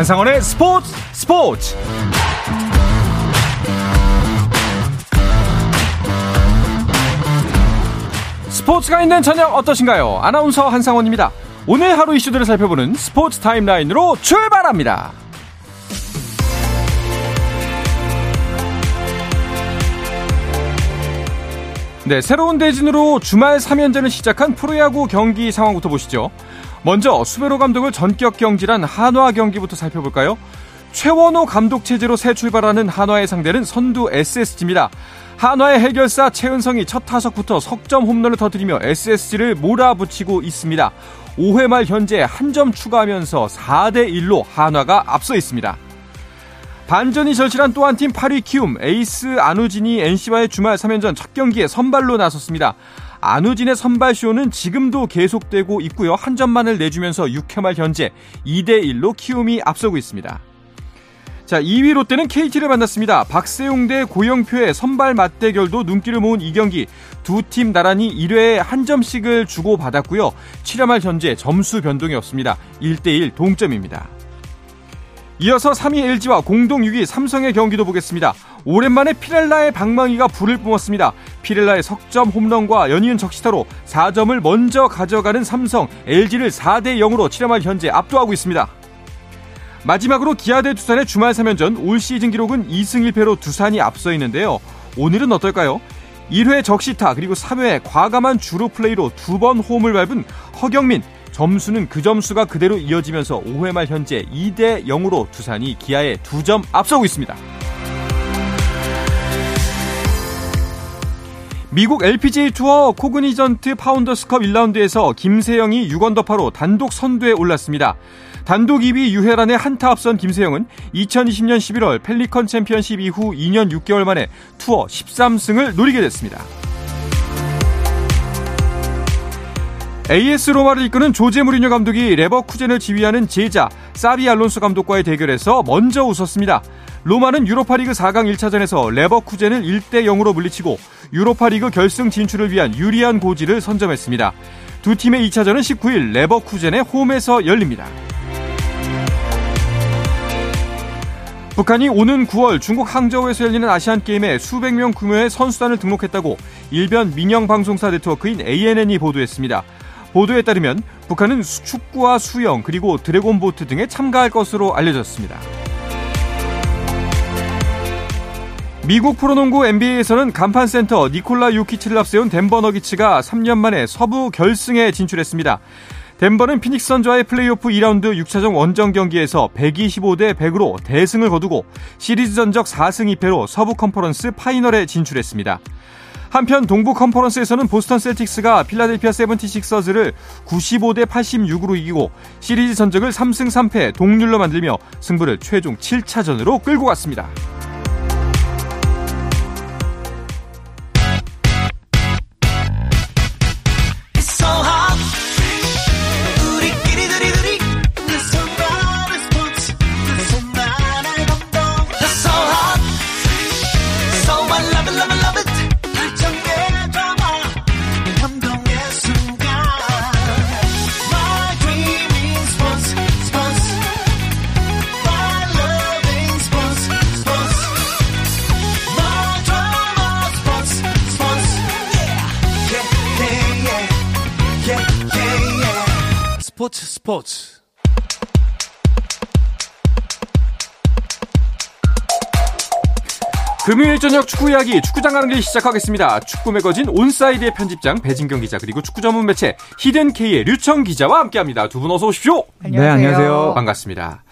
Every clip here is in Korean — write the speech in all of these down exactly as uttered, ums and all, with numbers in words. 한상원의 스포츠 스포츠 스포츠가 있는 저녁 어떠신가요? 아나운서 한상원입니다. 오늘 하루 이슈들을 살펴보는 스포츠 타임라인으로 출발합니다. 네, 새로운 대진으로 주말 삼 연전을 시작한 프로야구 경기 상황부터 보시죠. 먼저 수베로 감독을 전격 경질한 한화 경기부터 살펴볼까요? 최원호 감독 체제로 새 출발하는 한화의 상대는 선두 에스에스지입니다. 한화의 해결사 최은성이 첫 타석부터 석점 홈런을 터뜨리며 에스에스지를 몰아붙이고 있습니다. 오 회 말 현재 한 점 추가하면서 사 대 일로 한화가 앞서 있습니다. 반전이 절실한 또 한 팀 팔 위 키움, 에이스 안우진이 엔씨와의 주말 삼 연전 첫 경기에 선발로 나섰습니다. 안우진의 선발쇼는 지금도 계속되고 있고요. 한 점만을 내주면서 육 회 말 현재 이 대 일로 키움이 앞서고 있습니다. 자, 이 위 롯데는 케이티를 만났습니다. 박세웅 대 고영표의 선발 맞대결도 눈길을 모은 이 경기. 두 팀 나란히 일 회에 한 점씩을 주고받았고요. 칠 회 말 현재 점수 변동이 없습니다. 일 대 일 동점입니다. 이어서 삼 위 엘지와 공동 육 위 삼성의 경기도 보겠습니다. 오랜만에 피렐라의 방망이가 불을 뿜었습니다. 피렐라의 석점 홈런과 연이은 적시타로 사 점을 먼저 가져가는 삼성, 엘지를 사 대 영으로 칠 회 말 현재 압도하고 있습니다. 마지막으로 기아 대 두산의 주말 삼 연전 올 시즌 기록은 이 승 일 패로 두산이 앞서 있는데요. 오늘은 어떨까요? 일 회 적시타 그리고 삼 회 과감한 주루 플레이로 두 번 홈을 밟은 허경민, 점수는 그 점수가 그대로 이어지면서 오 회 말 현재 이 대 영으로 두산이 기아에 두 점 앞서고 있습니다. 미국 엘피지에이 투어 코그니전트 파운더스컵 일 라운드에서 김세영이 육 언더파로 단독 선두에 올랐습니다. 단독 이 위 유혜란의 한타 앞선 김세영은 이천이십 년 십일월 펠리컨 챔피언십 이후 이 년 육 개월 만에 투어 십삼 승을 노리게 됐습니다. 에이에스 로마를 이끄는 조제무리뉴 감독이 레버쿠젠을 지휘하는 제자 사비 알론소 감독과의 대결에서 먼저 웃었습니다. 로마는 유로파리그 사 강 일 차전에서 레버쿠젠을 일 대 영으로 물리치고 유로파리그 결승 진출을 위한 유리한 고지를 선점했습니다. 두 팀의 이 차전은 십구 일 레버쿠젠의 홈에서 열립니다. 북한이 오는 구월 중국 항저우에서 열리는 아시안게임에 수백 명 규모의 선수단을 등록했다고 일변 민영방송사 네트워크인 에이엔엔이 보도했습니다. 보도에 따르면 북한은 축구와 수영 그리고 드래곤보트 등에 참가할 것으로 알려졌습니다. 미국 프로농구 엔비에이에서는 간판센터 니콜라 요키치를 앞세운 덴버 너기츠가 삼 년 만에 서부 결승에 진출했습니다. 덴버는 피닉스 선저와의 플레이오프 이 라운드 육 차전 원정 경기에서 백이십오 대 백으로 대승을 거두고 시리즈 전적 사 승 이 패로 서부 컨퍼런스 파이널에 진출했습니다. 한편 동부 컨퍼런스에서는 보스턴 셀틱스가 필라델피아 세븐티식서즈를 구십오 대 팔십육으로 이기고 시리즈 전적을 삼 승 삼 패 동률로 만들며 승부를 최종 칠 차전으로 끌고 갔습니다. 스포츠 스포츠 금요일 저녁 축구 이야기 축구장 가는 길 시작하겠습니다. 축구 매거진 온사이드의 편집장 배진경 기자 그리고 축구 전문 매체 히든K의 류청 기자와 함께합니다. 두 분 어서 오십시오. 안녕하세요. 네, 안녕하세요. 반갑습니다.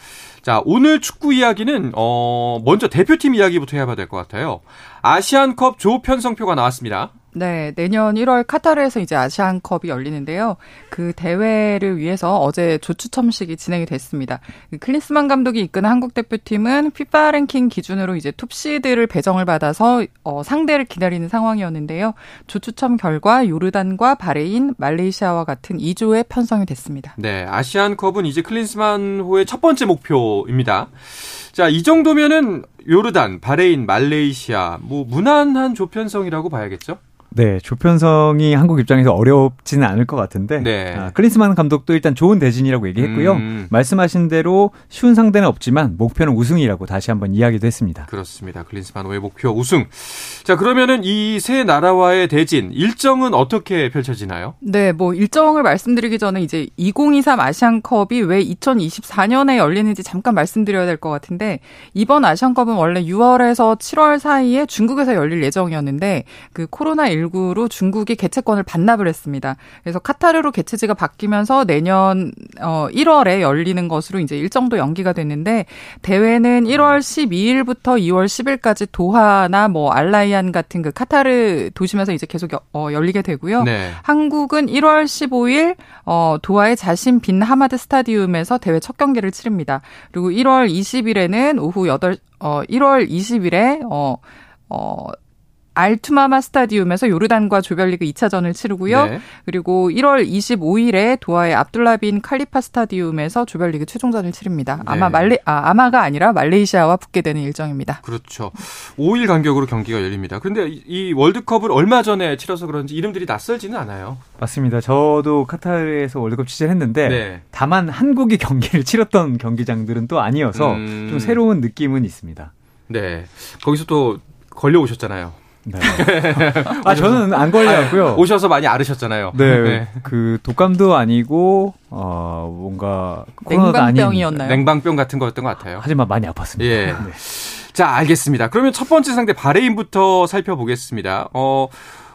자, 오늘 축구 이야기는 어, 먼저 대표팀 이야기부터 해봐야 될 것 같아요. 아시안컵 조 편성표가 나왔습니다. 네, 내년 일월 카타르에서 이제 아시안컵이 열리는데요. 그 대회를 위해서 어제 조 추첨식이 진행이 됐습니다. 클린스만 감독이 이끄는 한국 대표팀은 피파 랭킹 기준으로 이제 톱시드를 배정을 받아서 어, 상대를 기다리는 상황이었는데요. 조 추첨 결과 요르단과 바레인, 말레이시아와 같은 이 조에 편성이 됐습니다. 네, 아시안컵은 이제 클린스만 호의 첫 번째 목표입니다. 자, 이 정도면은 요르단, 바레인, 말레이시아 뭐 무난한 조 편성이라고 봐야겠죠? 네, 조편성이 한국 입장에서 어렵지는 않을 것 같은데 네. 아, 클린스만 감독도 일단 좋은 대진이라고 얘기했고요. 음. 말씀하신 대로 쉬운 상대는 없지만 목표는 우승이라고 다시 한번 이야기도 했습니다. 그렇습니다. 클린스만호의 목표 우승. 자, 그러면은 이 세 나라와의 대진 일정은 어떻게 펼쳐지나요? 네, 뭐 일정을 말씀드리기 전에 이제 이천이십삼 아시안컵이 왜 이천이십사 년에 열리는지 잠깐 말씀드려야 될 것 같은데, 이번 아시안컵은 원래 유월에서 칠월 사이에 중국에서 열릴 예정이었는데 그 코로나십구 일구로 중국이 개최권을 반납을 했습니다. 그래서 카타르로 개최지가 바뀌면서 내년 일월에 열리는 것으로 이제 일정도 연기가 됐는데, 대회는 일월 십이일부터 이월 십일까지 도하나 뭐 알라이안 같은 그 카타르 도심에서 이제 계속 열리게 되고요. 네. 한국은 일월 십오일 도하의 자신 빈 하마드 스타디움에서 대회 첫 경기를 치릅니다. 그리고 일월 이십일에는 오후 여덟 어 일월 이십일에 어 어 알투마마 스타디움에서 요르단과 조별리그 이차전을 치르고요. 네. 그리고 일월 이십오일에 도하의 압둘라빈 칼리파 스타디움에서 조별리그 최종전을 치릅니다. 아마 네. 말레 아, 아마가 아니라 말레이시아와 붙게 되는 일정입니다. 그렇죠. 오일 간격으로 경기가 열립니다. 그런데 이 월드컵을 얼마 전에 치러서 그런지 이름들이 낯설지는 않아요. 맞습니다. 저도 카타르에서 월드컵 취재를 했는데 네. 다만 한국이 경기를 치렀던 경기장들은 또 아니어서 음... 좀 새로운 느낌은 있습니다. 네. 거기서 또 걸려오셨잖아요. 네. 아, 저는 안 걸려왔고요. 오셔서 많이 아르셨잖아요. 네. 네. 그 독감도 아니고 어 뭔가 냉방병이었나요? 냉방병 같은 거였던 것 같아요. 하지만 많이 아팠습니다. 예. 네. 자, 알겠습니다. 그러면 첫 번째 상대 바레인부터 살펴보겠습니다. 어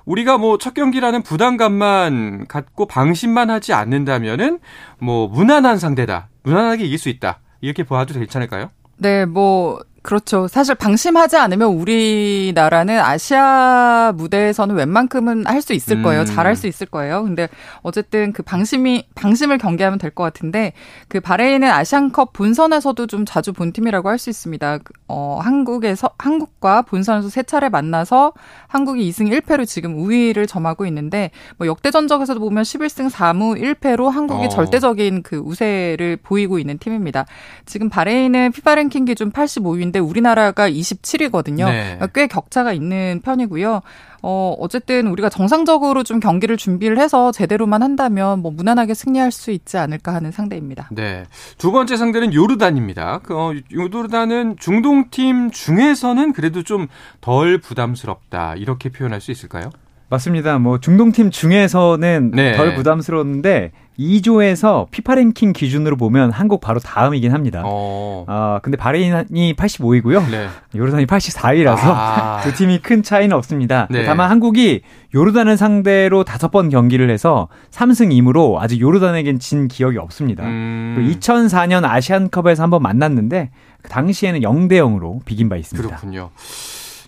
우리가 뭐 첫 경기라는 부담감만 갖고 방심만 하지 않는다면은 뭐 무난한 상대다, 무난하게 이길 수 있다, 이렇게 봐도 괜찮을까요? 네, 뭐. 그렇죠. 사실 방심하지 않으면 우리나라는 아시아 무대에서는 웬만큼은 할 수 있을 거예요. 음. 잘할 수 있을 거예요. 근데 어쨌든 그 방심이 방심을 경계하면 될 것 같은데, 그 바레인은 아시안컵 본선에서도 좀 자주 본 팀이라고 할 수 있습니다. 어, 한국에서 한국과 본선에서 세 차례 만나서 한국이 이승 일패로 지금 우위를 점하고 있는데, 뭐 역대 전적에서도 보면 십일승 사무 일패로 한국이 어. 절대적인 그 우세를 보이고 있는 팀입니다. 지금 바레인은 피파 랭킹 기준 팔십오위인데 우리나라가 이십칠위거든요. 네. 꽤 격차가 있는 편이고요. 어, 어쨌든 우리가 정상적으로 좀 경기를 준비를 해서 제대로만 한다면 뭐 무난하게 승리할 수 있지 않을까 하는 상대입니다. 네. 두 번째 상대는 요르단입니다. 그, 어, 요르단은 중동팀 중에서는 그래도 좀 덜 부담스럽다, 이렇게 표현할 수 있을까요? 맞습니다. 뭐 중동팀 중에서는 네. 덜 부담스러운데 이조에서 피파 랭킹 기준으로 보면 한국 바로 다음이긴 합니다. 어. 아, 근데 바레인이 팔십오위고요. 네. 요르단이 팔십사위라서 아. 두 팀이 큰 차이는 없습니다. 네. 다만 한국이 요르단을 상대로 다섯 번 경기를 해서 삼승 이무로 아직 요르단에겐 진 기억이 없습니다. 음. 이천사년 아시안컵에서 한번 만났는데 그 당시에는 영대 영으로 비긴 바 있습니다. 그렇군요.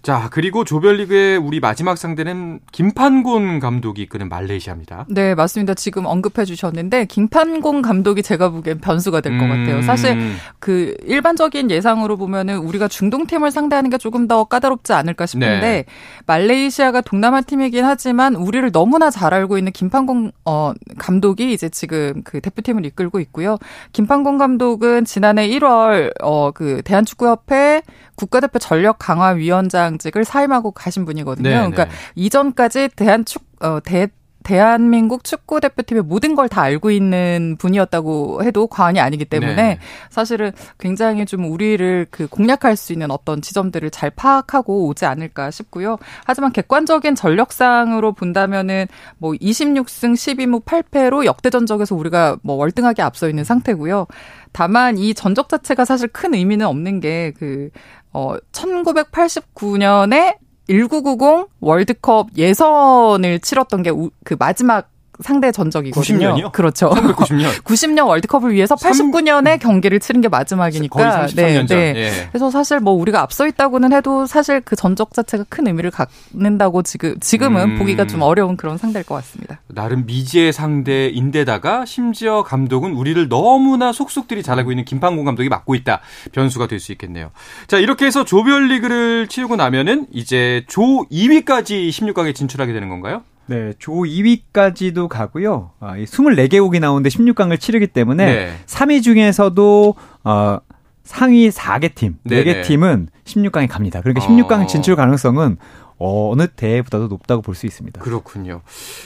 자, 그리고 조별리그의 우리 마지막 상대는 김판곤 감독이 이끄는 말레이시아입니다. 네, 맞습니다. 지금 언급해 주셨는데 김판곤 감독이 제가 보기엔 변수가 될 것 음... 같아요. 사실 그 일반적인 예상으로 보면은 우리가 중동팀을 상대하는 게 조금 더 까다롭지 않을까 싶은데 네. 말레이시아가 동남아 팀이긴 하지만 우리를 너무나 잘 알고 있는 김판곤 어, 감독이 이제 지금 그 대표팀을 이끌고 있고요. 김판곤 감독은 지난해 일월 어, 그 대한축구협회 국가대표 전력 강화 위원장 직을 사임하고 가신 분이거든요. 네네. 그러니까 이전까지 대한축 어, 대 대한민국 축구 대표팀의 모든 걸 다 알고 있는 분이었다고 해도 과언이 아니기 때문에 네. 사실은 굉장히 좀 우리를 그 공략할 수 있는 어떤 지점들을 잘 파악하고 오지 않을까 싶고요. 하지만 객관적인 전력상으로 본다면은 뭐 이십육승 십이무 팔패로 역대 전적에서 우리가 뭐 월등하게 앞서 있는 상태고요. 다만 이 전적 자체가 사실 큰 의미는 없는 게 그 어, 천구백팔십구년에 천구백구십 월드컵 예선을 치렀던 게 그 마지막 상대 전적이거든요. 구십년이요? 그렇죠. 천구백구십년. 구십년 월드컵을 위해서 팔십구년에 삼... 경기를 치른 게 마지막이니까. 거의 삼십삼년 전. 네, 네. 예. 그래서 사실 뭐 우리가 앞서 있다고는 해도 사실 그 전적 자체가 큰 의미를 갖는다고 지금, 지금은 음... 보기가 좀 어려운 그런 상대일 것 같습니다. 나름 미지의 상대인데다가 심지어 감독은 우리를 너무나 속속들이 잘 알고 있는 김판곤 감독이 맡고 있다. 변수가 될 수 있겠네요. 자, 이렇게 해서 조별리그를 치우고 나면은 이제 조 이위까지 십육강에 진출하게 되는 건가요? 네, 조 이위까지도 가고요. 아, 이십사개국이 나오는데 십육강을 치르기 때문에 네. 삼위 중에서도 어, 상위 네 개 팀, 네네. 네 개 팀은 십육 강에 갑니다. 그러니까 십육 강 아. 진출 가능성은 어느 대회보다도 높다고 볼 수 있습니다. 그렇군요.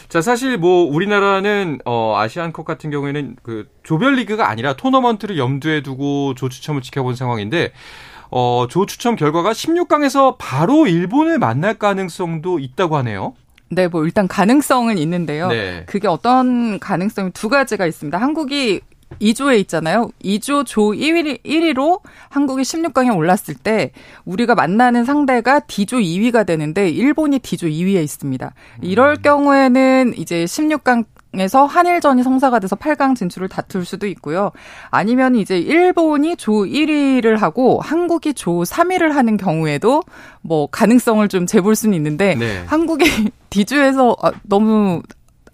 자, 사실 뭐 우리나라는 어, 아시안컵 같은 경우에는 그 조별리그가 아니라 토너먼트를 염두에 두고 조추첨을 지켜본 상황인데 어, 조추첨 결과가 십육 강에서 바로 일본을 만날 가능성도 있다고 하네요. 네, 뭐 일단 가능성은 있는데요. 네. 그게 어떤 가능성이 두 가지가 있습니다. 한국이 이 조에 있잖아요. 이 조 조 일 위, 일 위로 한국이 십육 강에 올랐을 때 우리가 만나는 상대가 D조 이 위가 되는데 일본이 D조 이 위에 있습니다. 이럴 음. 경우에는 이제 십육 강에서 한일전이 성사가 돼서 팔 강 진출을 다툴 수도 있고요. 아니면 이제 일본이 조 일 위를 하고 한국이 조 삼 위를 하는 경우에도 뭐 가능성을 좀 재볼 수는 있는데 네. 한국이 D조에서 너무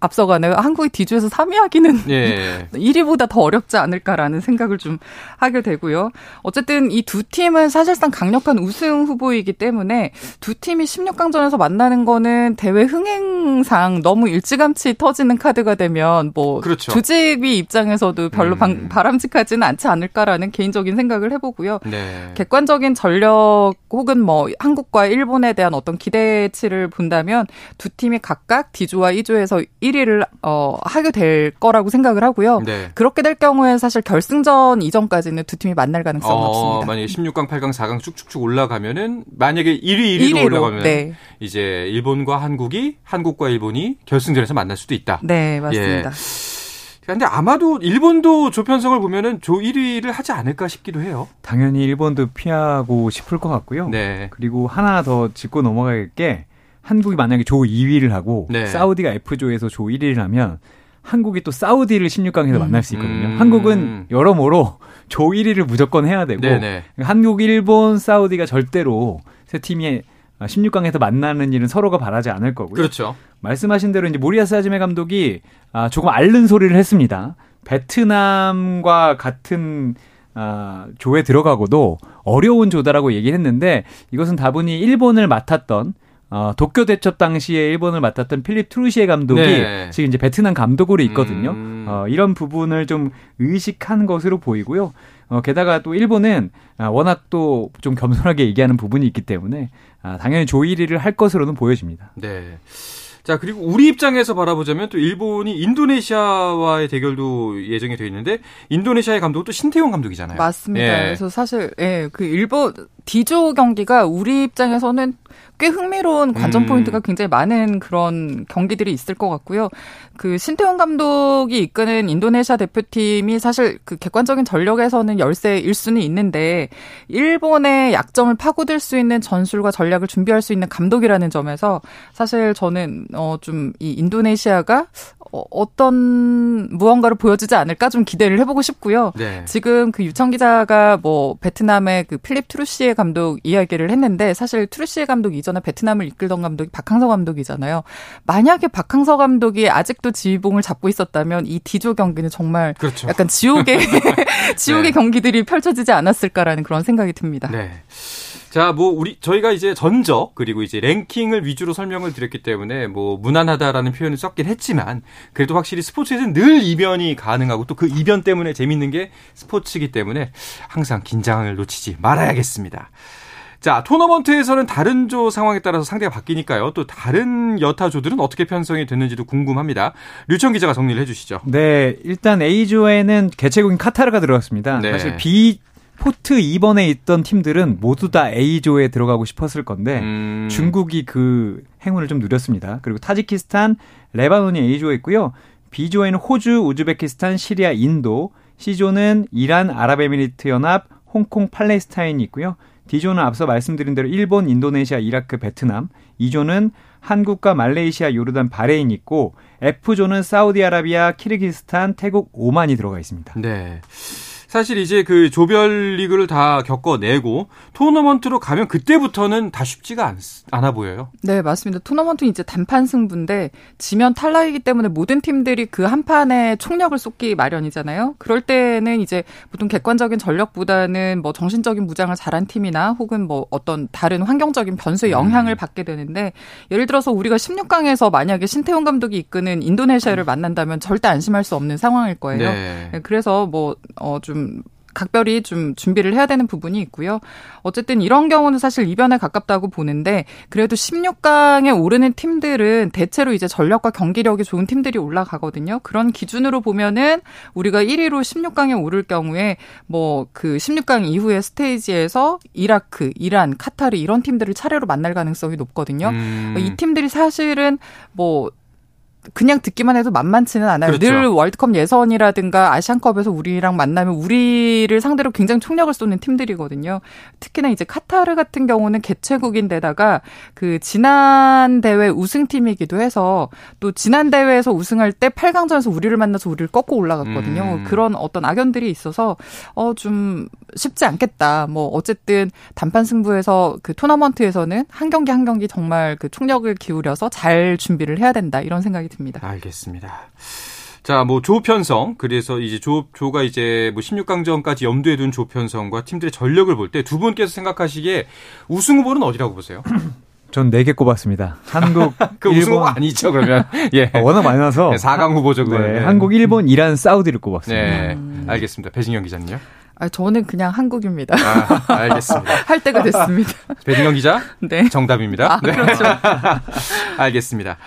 앞서가네요. 한국이 D조에서 삼 위 하기는 예. 일 위보다 더 어렵지 않을까라는 생각을 좀 하게 되고요. 어쨌든 이 두 팀은 사실상 강력한 우승 후보이기 때문에 두 팀이 십육 강전에서 만나는 거는 대회 흥행상 너무 일찌감치 터지는 카드가 되면 뭐 그렇죠. 조직위 입장에서도 별로 음. 바람직하지는 않지 않을까라는 개인적인 생각을 해보고요. 네. 객관적인 전력 혹은 뭐 한국과 일본에 대한 어떤 기대치를 본다면 두 팀이 각각 D조와 E조에서 일 위를 어, 하게 될 거라고 생각을 하고요. 네. 그렇게 될 경우에 사실 결승전 이전까지는 두 팀이 만날 가능성은 어, 없습니다. 만약에 십육 강, 팔 강, 사 강 쭉쭉쭉 올라가면은 만약에 일 위, 일 위로, 일 위로 올라가면 네. 이제 일본과 한국이, 한국과 일본이 결승전에서 만날 수도 있다. 네, 맞습니다. 예. 근데 아마도 일본도 조편성을 보면은 조 일 위를 하지 않을까 싶기도 해요. 당연히 일본도 피하고 싶을 것 같고요. 네. 그리고 하나 더 짚고 넘어갈 게 한국이 만약에 조 이 위를 하고 네. 사우디가 F조에서 조 일 위를 하면 한국이 또 사우디를 십육 강에서 음. 만날 수 있거든요. 음. 한국은 여러모로 조 일 위를 무조건 해야 되고 네네. 한국, 일본, 사우디가 절대로 세 팀이 십육 강에서 만나는 일은 서로가 바라지 않을 거고요. 그렇죠. 말씀하신 대로 이제 모리아스 아즈메 감독이 아, 조금 앓는 소리를 했습니다. 베트남과 같은 아, 조에 들어가고도 어려운 조다라고 얘기를 했는데 이것은 다분히 일본을 맡았던 어, 도쿄 대첩 당시에 일본을 맡았던 필립 트루시에 감독이 네. 지금 이제 베트남 감독으로 있거든요. 음. 어, 이런 부분을 좀 의식한 것으로 보이고요. 어, 게다가 또 일본은 아, 워낙 또 좀 겸손하게 얘기하는 부분이 있기 때문에 아, 당연히 조 일 위를 할 것으로는 보여집니다. 네. 자, 그리고 우리 입장에서 바라보자면 또 일본이 인도네시아와의 대결도 예정이 되어 있는데 인도네시아의 감독도 신태용 감독이잖아요. 맞습니다. 예. 그래서 사실 예, 그 일본 D조 경기가 우리 입장에서는 꽤 흥미로운 관전 음. 포인트가 굉장히 많은 그런 경기들이 있을 것 같고요. 그 신태용 감독이 이끄는 인도네시아 대표팀이 사실 그 객관적인 전력에서는 열세 일 순위 있는데 일본의 약점을 파고들 수 있는 전술과 전략을 준비할 수 있는 감독이라는 점에서 사실 저는 어 좀 이 인도네시아가 어 어떤 무언가를 보여주지 않을까 좀 기대를 해보고 싶고요. 네. 지금 그 유청 기자가 뭐 베트남의 그 필립 트루시에 감독 이야기를 했는데 사실 트루시에 감독 이전에 베트남을 이끌던 감독이 박항서 감독이잖아요. 만약에 박항서 감독이 아직도 지휘봉을 잡고 있었다면 이 D조 경기는 정말 그렇죠. 약간 지옥의 지옥의 네. 경기들이 펼쳐지지 않았을까라는 그런 생각이 듭니다. 네. 자, 뭐 우리 저희가 이제 전적 그리고 이제 랭킹을 위주로 설명을 드렸기 때문에 뭐 무난하다라는 표현을 썼긴 했지만 그래도 확실히 스포츠에서는 늘 이변이 가능하고 또 그 이변 때문에 재밌는 게 스포츠이기 때문에 항상 긴장을 놓치지 말아야겠습니다. 자, 토너먼트에서는 다른 조 상황에 따라서 상대가 바뀌니까요. 또 다른 여타 조들은 어떻게 편성이 됐는지도 궁금합니다. 류청 기자가 정리를 해주시죠. 네, 일단 A조에는 개최국인 카타르가 들어갔습니다. 네. 사실 B 포트 이 번에 있던 팀들은 모두 다 A조에 들어가고 싶었을 건데 음. 중국이 그 행운을 좀 누렸습니다. 그리고 타지키스탄, 레바논이 A조에 있고요. B조에는 호주, 우즈베키스탄, 시리아, 인도, C조는 이란, 아랍에미리트 연합, 홍콩, 팔레스타인이 있고요. D조는 앞서 말씀드린 대로 일본, 인도네시아, 이라크, 베트남, E조는 한국과 말레이시아, 요르단, 바레인 있고 F조는 사우디아라비아, 키르기스탄, 태국, 오만이 들어가 있습니다. 네. 사실 이제 그 조별 리그를 다 겪어내고 토너먼트로 가면 그때부터는 다 쉽지가 않, 않아 보여요. 네, 맞습니다. 토너먼트는 이제 단판 승부인데 지면 탈락이기 때문에 모든 팀들이 그 한 판에 총력을 쏟기 마련이잖아요. 그럴 때는 이제 보통 객관적인 전력보다는 뭐 정신적인 무장을 잘한 팀이나 혹은 뭐 어떤 다른 환경적인 변수의 영향을 음. 받게 되는데 예를 들어서 우리가 십육 강에서 만약에 신태용 감독이 이끄는 인도네시아를 만난다면 절대 안심할 수 없는 상황일 거예요. 네. 그래서 뭐 어, 좀 각별히 좀 준비를 해야 되는 부분이 있고요. 어쨌든 이런 경우는 사실 이변에 가깝다고 보는데 그래도 십육 강에 오르는 팀들은 대체로 이제 전력과 경기력이 좋은 팀들이 올라가거든요. 그런 기준으로 보면은 우리가 일 위로 십육 강에 오를 경우에 뭐 그 십육 강 이후의 스테이지에서 이라크, 이란, 카타르 이런 팀들을 차례로 만날 가능성이 높거든요. 음. 이 팀들이 사실은 뭐 그냥 듣기만 해도 만만치는 않아요. 그렇죠. 늘 월드컵 예선이라든가 아시안컵에서 우리랑 만나면 우리를 상대로 굉장히 총력을 쏘는 팀들이거든요. 특히나 이제 카타르 같은 경우는 개최국인데다가 그 지난 대회 우승팀이기도 해서 또 지난 대회에서 우승할 때 팔 강전에서 우리를 만나서 우리를 꺾고 올라갔거든요. 음. 그런 어떤 악연들이 있어서 어 좀 쉽지 않겠다. 뭐 어쨌든 단판 승부에서 그 토너먼트에서는 한 경기 한 경기 정말 그 총력을 기울여서 잘 준비를 해야 된다. 이런 생각이 듭니다. 알겠습니다. 자, 뭐 조편성 그래서 이제 조 조가 이제 뭐 십육 강전까지 염두에 둔 조편성과 팀들의 전력을 볼 때 두 분께서 생각하시기에 우승 후보는 어디라고 보세요? 전 네 개 꼽았습니다. 한국, 그 일본. 우승 후보 아니죠 그러면? 예, 워낙 많아서 네, 사 강 후보죠 그거는. 네, 한국, 일본, 이란, 사우디를 꼽았습니다. 네, 음. 알겠습니다. 배진경 기자님요? 아, 저는 그냥 한국입니다. 아, 알겠습니다. 할 때가 됐습니다. 배진경 기자? 네, 정답입니다. 아, 그렇죠. 네. 알겠습니다.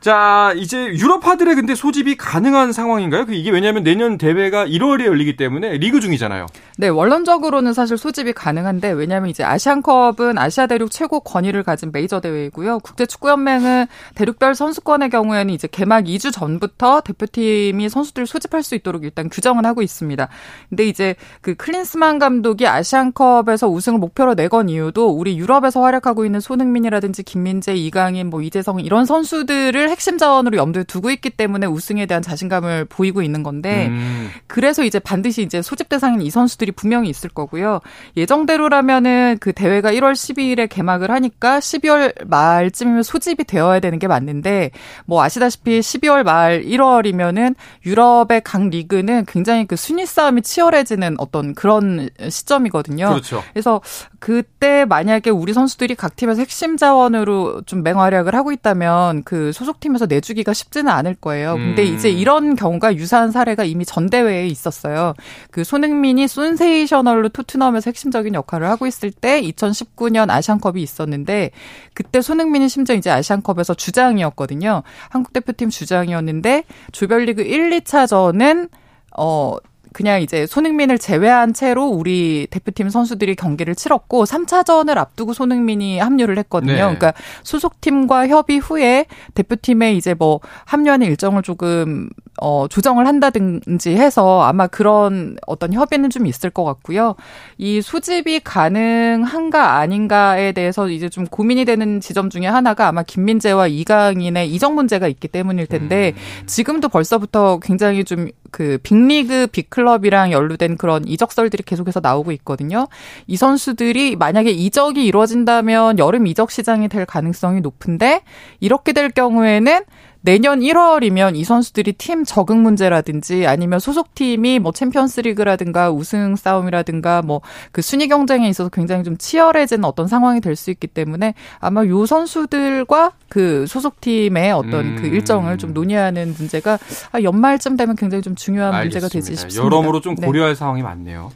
자, 이제 유럽파들의 근데 소집이 가능한 상황인가요? 이게 왜냐하면 내년 대회가 일월에 열리기 때문에 리그 중이잖아요. 네, 원론적으로는 사실 소집이 가능한데 왜냐하면 이제 아시안컵은 아시아 대륙 최고 권위를 가진 메이저 대회이고요. 국제축구연맹은 대륙별 선수권의 경우에는 이제 개막 이 주 전부터 대표팀이 선수들을 소집할 수 있도록 일단 규정은 하고 있습니다. 근데 이제 그 클린스만 감독이 아시안컵에서 우승을 목표로 내건 이유도 우리 유럽에서 활약하고 있는 손흥민이라든지 김민재, 이강인, 뭐 이재성 이런 선수들을 핵심 자원으로 염두에 두고 있기 때문에 우승에 대한 자신감을 보이고 있는 건데 음. 그래서 이제 반드시 이제 소집 대상인 이 선수들이 분명히 있을 거고요. 예정대로라면은 그 대회가 일월 십이일에 개막을 하니까 십이월 말쯤이면 소집이 되어야 되는 게 맞는데 뭐 아시다시피 십이월 말 일월이면은 유럽의 각 리그는 굉장히 그 순위 싸움이 치열해지는 어떤 그런 시점이거든요. 그렇죠. 그래서 그때 만약에 우리 선수들이 각 팀에서 핵심 자원으로 좀 맹활약을 하고 있다면 그 소속 팀에서 내주기가 쉽지는 않을 거예요. 근데 음. 이제 이런 경우가 유사한 사례가 이미 전 대회에 있었어요. 그 손흥민이 센세이셔널로 토트넘에서 핵심적인 역할을 하고 있을 때 이천십구 년 아시안컵이 있었는데 그때 손흥민이 심지어 이제 아시안컵에서 주장이었거든요. 한국 대표팀 주장이었는데 조별리그 일, 이차전은 어 그냥 이제 손흥민을 제외한 채로 우리 대표팀 선수들이 경기를 치렀고 삼 차전을 앞두고 손흥민이 합류를 했거든요. 네. 그러니까 소속팀과 협의 후에 대표팀에 이제 뭐 합류하는 일정을 조금 어, 조정을 한다든지 해서 아마 그런 어떤 협의는 좀 있을 것 같고요. 이 소집이 가능한가 아닌가에 대해서 이제 좀 고민이 되는 지점 중에 하나가 아마 김민재와 이강인의 이적 문제가 있기 때문일 텐데 음. 지금도 벌써부터 굉장히 좀 그 빅리그, 빅클럽이랑 연루된 그런 이적설들이 계속해서 나오고 있거든요. 이 선수들이 만약에 이적이 이루어진다면 여름 이적 시장이 될 가능성이 높은데 이렇게 될 경우에는 내년 일월이면 이 선수들이 팀 적응 문제라든지 아니면 소속팀이 뭐 챔피언스리그라든가 우승 싸움이라든가 뭐 그 순위 경쟁에 있어서 굉장히 좀 치열해지는 어떤 상황이 될 수 있기 때문에 아마 요 선수들과 그 소속팀의 어떤 음. 그 일정을 좀 논의하는 문제가 연말쯤 되면 굉장히 좀 중요한 알겠습니다. 문제가 되지 싶습니다. 여러모로 좀 고려할 네. 상황이 많네요.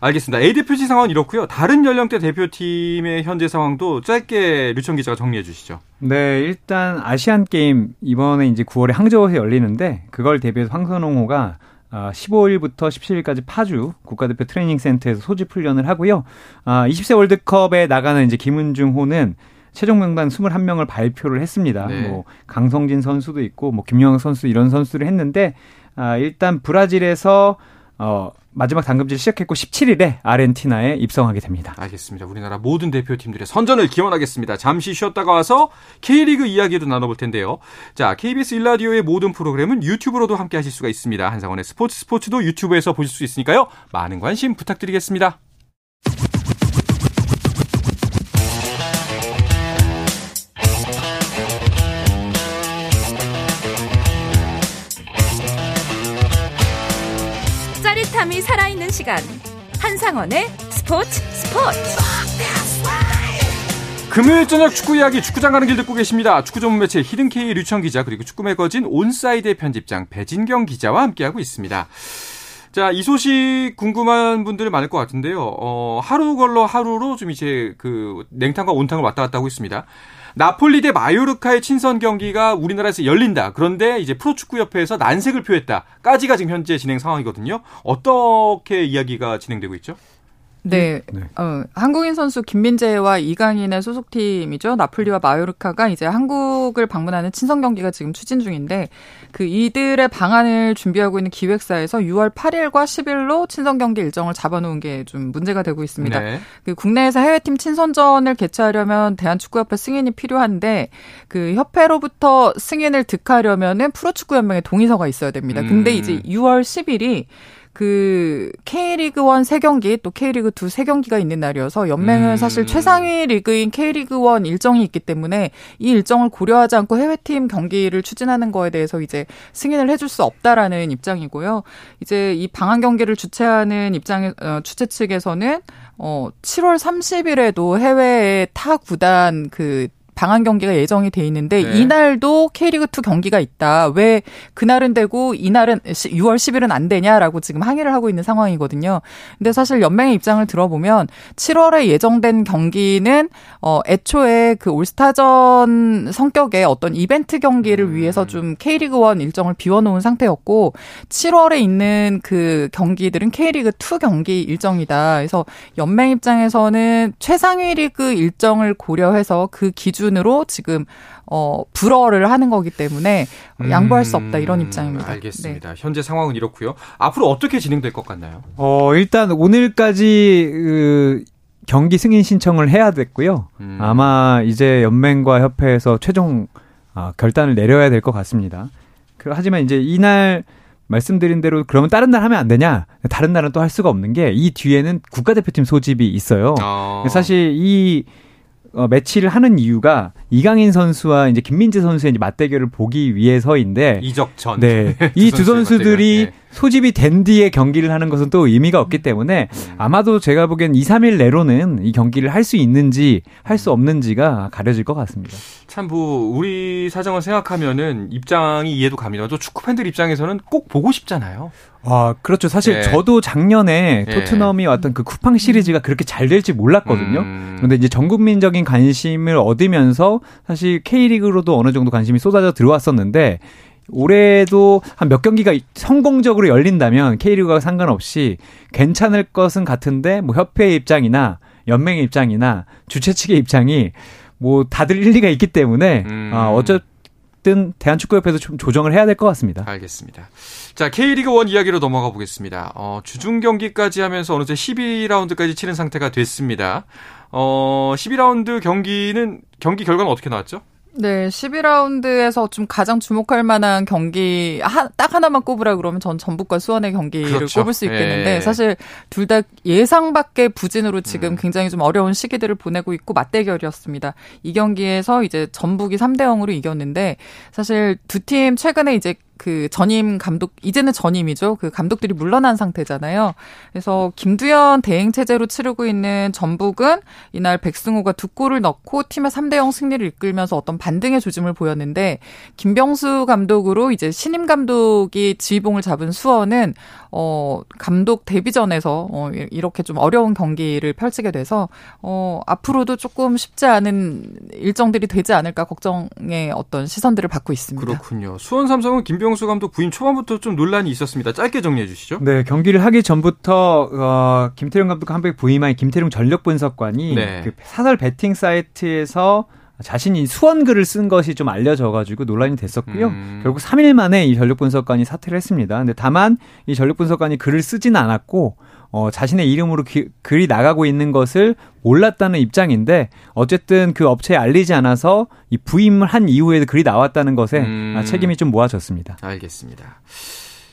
알겠습니다. A 대표팀 상황은 이렇고요. 다른 연령대 대표팀의 현재 상황도 짧게 류청 기자가 정리해 주시죠. 네, 일단 아시안게임 이번에 이제 구월에 항저우에서 열리는데 그걸 대비해서 황선홍호가 십오일부터 십칠일까지 파주 국가대표 트레이닝센터에서 소집 훈련을 하고요. 이십 세 월드컵에 나가는 이제 김은중호는 최종 명단 이십일 명을 발표를 했습니다. 네. 뭐 강성진 선수도 있고 뭐 김영학 선수 이런 선수를 했는데 일단 브라질에서 어, 마지막 당금질 시작했고 십칠일에 아르헨티나에 입성하게 됩니다. 알겠습니다. 우리나라 모든 대표팀들의 선전을 기원하겠습니다. 잠시 쉬었다가 와서 K리그 이야기도 나눠볼 텐데요. 자, 케이비에스 일 라디오의 모든 프로그램은 유튜브로도 함께 하실 수가 있습니다. 한상원의 스포츠 스포츠도 유튜브에서 보실 수 있으니까요. 많은 관심 부탁드리겠습니다. 이 살아있는 시간 한상원의 스포츠 스포츠 금요일 저녁 축구 이야기 축구장 가는 길 듣고 계십니다. 축구 전문 매체 히든K 류청 기자 그리고 축구 매거진 온사이드의 편집장 배진경 기자와 함께하고 있습니다. 자, 이 소식 궁금한 분들이 많을 것 같은데요. 어, 하루 걸러 하루로 좀 이제 그 냉탕과 온탕을 왔다 갔다 하고 있습니다. 나폴리 대 마요르카의 친선 경기가 우리나라에서 열린다. 그런데 이제 프로축구협회에서 난색을 표했다까지가 지금 현재 진행 상황이거든요. 어떻게 이야기가 진행되고 있죠? 네, 네. 어, 한국인 선수 김민재와 이강인의 소속팀이죠. 나폴리와 마요르카가 이제 한국을 방문하는 친선 경기가 지금 추진 중인데, 그 이들의 방안을 준비하고 있는 기획사에서 유월 팔일과 십일로 친선 경기 일정을 잡아놓은 게 좀 문제가 되고 있습니다. 네. 그 국내에서 해외팀 친선전을 개최하려면 대한축구협회 승인이 필요한데, 그 협회로부터 승인을 득하려면은 프로축구연맹의 동의서가 있어야 됩니다. 음. 근데 이제 유월 십일이 그 K리그일 세 경기 또 K리그이 세 경기가 있는 날이어서 연맹은 음. 사실 최상위 리그인 K리그일 일정이 있기 때문에 이 일정을 고려하지 않고 해외팀 경기를 추진하는 거에 대해서 이제 승인을 해줄 수 없다라는 입장이고요. 이제 이 방한 경기를 주최하는 입장에 어, 주최 측에서는 어, 칠월 삼십일에도 해외의 타 구단 그 방한 경기가 예정이 돼 있는데 네. 이날도 K리그이 경기가 있다. 왜 그날은 되고 이날은 유월 십일은 안 되냐라고 지금 항의를 하고 있는 상황이거든요. 근데 사실 연맹의 입장을 들어보면 칠월에 예정된 경기는 어 애초에 그 올스타전 성격의 어떤 이벤트 경기를 위해서 좀 K리그일 일정을 비워놓은 상태였고 칠월에 있는 그 경기들은 K리그이 경기 일정이다. 그래서 연맹 입장에서는 최상위 리그 일정을 고려해서 그 기준 으로 지금 어, 불허를 하는 거기 때문에 양보할 수 없다 이런 입장입니다. 음, 알겠습니다. 네. 현재 상황은 이렇고요. 앞으로 어떻게 진행될 것 같나요? 어, 일단 오늘까지 그, 경기 승인 신청을 해야 됐고요. 음. 아마 이제 연맹과 협회에서 최종 아, 결단을 내려야 될 것 같습니다. 그, 하지만 이제 이날 말씀드린 대로 그러면 다른 날 하면 안 되냐? 다른 날은 또 할 수가 없는 게 이 뒤에는 국가대표팀 소집이 있어요. 아. 사실 이 어, 매치를 하는 이유가 이강인 선수와 이제 김민재 선수의 이제 맞대결을 보기 위해서인데 이적전 네. 이 두 선수들이 맞대결. 소집이 된 뒤에 경기를 하는 것은 또 의미가 없기 때문에 음. 아마도 제가 보기엔 이, 삼일 내로는 이 경기를 할 수 있는지 할 수 없는지가 가려질 것 같습니다. 참 뭐 우리 사정을 생각하면은 입장이 이해도 갑니다. 또 축구 팬들 입장에서는 꼭 보고 싶잖아요. 아, 그렇죠. 사실 네. 저도 작년에 네. 토트넘이 왔던 그 쿠팡 시리즈가 그렇게 잘 될지 몰랐거든요. 음. 그런데 이제 전 국민적인 관심을 얻으면서 사실 K리그로도 어느 정도 관심이 쏟아져 들어왔었는데 올해도 한 몇 경기가 성공적으로 열린다면 K리그와 상관없이 괜찮을 것은 같은데 뭐 협회의 입장이나 연맹의 입장이나 주최 측의 입장이 뭐 다들 일리가 있기 때문에 음. 아, 어차피 대한축구협회에서 좀 조정을 해야 될 것 같습니다. 알겠습니다. 자, K리그일 이야기로 넘어가 보겠습니다. 어, 주중 경기까지 하면서 어느새 십이 라운드까지 치른 상태가 됐습니다. 어, 십이 라운드 경기는 경기 결과는 어떻게 나왔죠? 네, 십이 라운드에서 좀 가장 주목할 만한 경기 하, 딱 하나만 꼽으라 그러면 전 전북과 수원의 경기를 그렇죠. 꼽을 수 있겠는데 예. 사실 둘 다 예상 밖의 부진으로 지금 음. 굉장히 좀 어려운 시기들을 보내고 있고 맞대결이었습니다. 이 경기에서 이제 전북이 삼 대 영으로 이겼는데 사실 두 팀 최근에 이제 그 전임 감독, 이제는 전임이죠. 그 감독들이 물러난 상태잖아요. 그래서 김두현 대행체제로 치르고 있는 전북은 이날 백승호가 두 골을 넣고 팀의 삼 대 영 승리를 이끌면서 어떤 반등의 조짐을 보였는데 김병수 감독으로 이제 신임 감독이 지휘봉을 잡은 수원은 어, 감독 데뷔전에서 어, 이렇게 좀 어려운 경기를 펼치게 돼서 어, 앞으로도 조금 쉽지 않은 일정들이 되지 않을까 걱정의 어떤 시선들을 받고 있습니다. 그렇군요. 수원 삼성은 김병수 김병수 감독 부임 초반부터 좀 논란이 있었습니다. 짧게 정리해 주시죠. 네, 경기를 하기 전부터 어, 김태룡 감독 한백 부임한 김태룡 전력 분석관이 네. 그 사설 배팅 사이트에서 자신이 수원 글을 쓴 것이 좀 알려져가지고 논란이 됐었고요. 음. 결국 삼 일 만에 이 전력 분석관이 사퇴를 했습니다. 근데 다만 이 전력 분석관이 글을 쓰진 않았고 어, 자신의 이름으로 기, 글이 나가고 있는 것을 몰랐다는 입장인데 어쨌든 그 업체에 알리지 않아서 이 부임을 한 이후에도 글이 나왔다는 것에 음. 책임이 좀 모아졌습니다. 알겠습니다.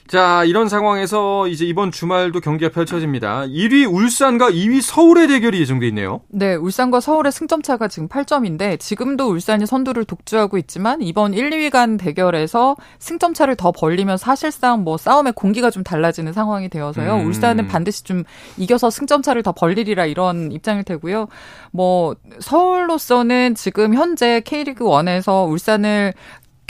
자, 이런 상황에서 이제 이번 주말도 경기가 펼쳐집니다. 일 위 울산과 이 위 서울의 대결이 예정돼 있네요. 네, 울산과 서울의 승점 차가 지금 팔 점인데 지금도 울산이 선두를 독주하고 있지만 이번 일, 이 위 간 대결에서 승점 차를 더 벌리면 사실상 뭐 싸움의 공기가 좀 달라지는 상황이 되어서요. 음. 울산은 반드시 좀 이겨서 승점 차를 더 벌리리라 이런 입장일 테고요. 뭐 서울로서는 지금 현재 K리그일에서 울산을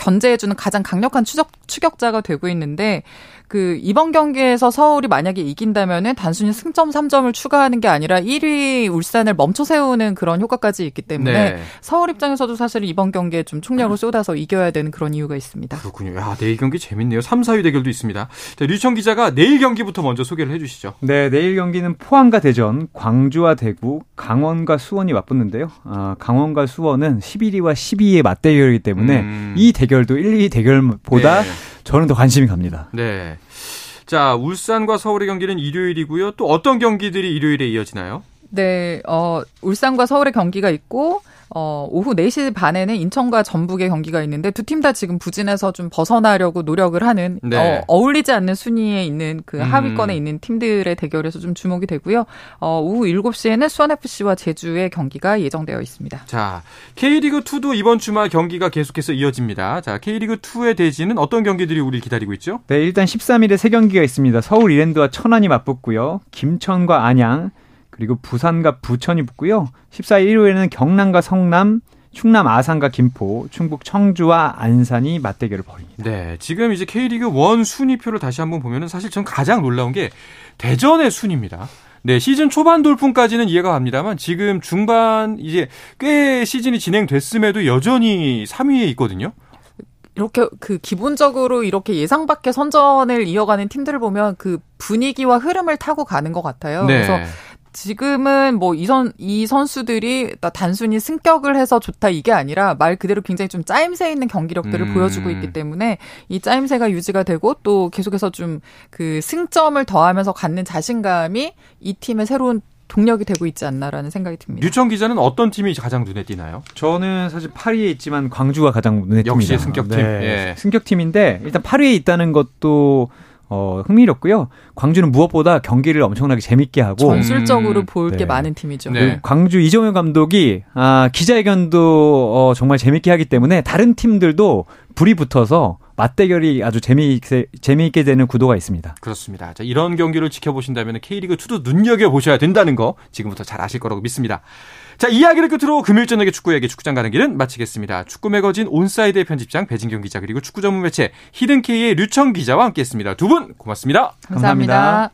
견제해주는 가장 강력한 추적, 추격자가 되고 있는데 그 이번 경기에서 서울이 만약에 이긴다면은 단순히 승점 삼 점을 추가하는 게 아니라 일 위 울산을 멈춰 세우는 그런 효과까지 있기 때문에 네. 서울 입장에서도 사실 이번 경기에 좀 총력을 쏟아서 이겨야 되는 그런 이유가 있습니다. 그렇군요. 야, 내일 경기 재밌네요. 삼, 사 위 대결도 있습니다. 자, 류청 기자가 내일 경기부터 먼저 소개를 해 주시죠. 네, 내일 경기는 포항과 대전, 광주와 대구, 강원과 수원이 맞붙는데요. 아, 강원과 수원은 십일 위와 십이 위의 맞대결이기 때문에 음. 이 대결도 일, 이 위 대결보다 네. 저는 더 관심이 갑니다. 네. 자, 울산과 서울의 경기는 일요일이고요. 또 어떤 경기들이 일요일에 이어지나요? 네, 어, 울산과 서울의 경기가 있고, 어, 오후 네 시 반에는 인천과 전북의 경기가 있는데 두 팀 다 지금 부진해서 좀 벗어나려고 노력을 하는 네. 어, 어울리지 않는 순위에 있는 그 하위권에 음. 있는 팀들의 대결에서 좀 주목이 되고요. 어, 오후 일곱 시에는 수원에프씨와 제주의 경기가 예정되어 있습니다. 자, K리그이도 이번 주말 경기가 계속해서 이어집니다. 자, K리그이의 대진은 어떤 경기들이 우리를 기다리고 있죠? 네, 일단 십삼 일에 세 경기가 있습니다. 서울 이랜드와 천안이 맞붙고요. 김천과 안양, 그리고 부산과 부천이 붙고요. 십사 일 일요일에는 경남과 성남, 충남 아산과 김포, 충북 청주와 안산이 맞대결을 벌입니다. 네, 지금 이제 K리그일 순위표를 다시 한번 보면은 사실 전 가장 놀라운 게 대전의 순위입니다. 네, 시즌 초반 돌풍까지는 이해가 갑니다만 지금 중반 이제 꽤 시즌이 진행됐음에도 여전히 삼 위에 있거든요. 이렇게 그 기본적으로 이렇게 예상 밖의 선전을 이어가는 팀들을 보면 그 분위기와 흐름을 타고 가는 것 같아요. 네. 그래서 지금은 뭐 이 선, 이 선수들이 단순히 승격을 해서 좋다 이게 아니라 말 그대로 굉장히 좀 짜임새 있는 경기력들을 음. 보여주고 있기 때문에 이 짜임새가 유지가 되고 또 계속해서 좀 그 승점을 더하면서 갖는 자신감이 이 팀의 새로운 동력이 되고 있지 않나라는 생각이 듭니다. 류청 기자는 어떤 팀이 가장 눈에 띄나요? 저는 사실 팔 위에 있지만 광주가 가장 눈에 띕니다. 역시 승격팀. 네. 예. 승격팀인데 일단 팔 위에 있다는 것도 어, 흥미롭고요. 광주는 무엇보다 경기를 엄청나게 재밌게 하고 전술적으로 음. 볼 게 네. 많은 팀이죠. 네. 광주 이정현 감독이 아, 기자회견도 어, 정말 재밌게 하기 때문에 다른 팀들도 불이 붙어서 맞대결이 아주 재미있게, 재미있게 되는 구도가 있습니다. 그렇습니다. 자, 이런 경기를 지켜보신다면 K리그이도 눈여겨보셔야 된다는 거 지금부터 잘 아실 거라고 믿습니다. 자, 이야기를 끝으로 금요일 저녁에 축구 이야기 축구장 가는 길은 마치겠습니다. 축구 매거진 온사이드의 편집장 배진경 기자 그리고 축구 전문 매체 히든K의 류청 기자와 함께했습니다. 두 분 고맙습니다. 감사합니다. 감사합니다.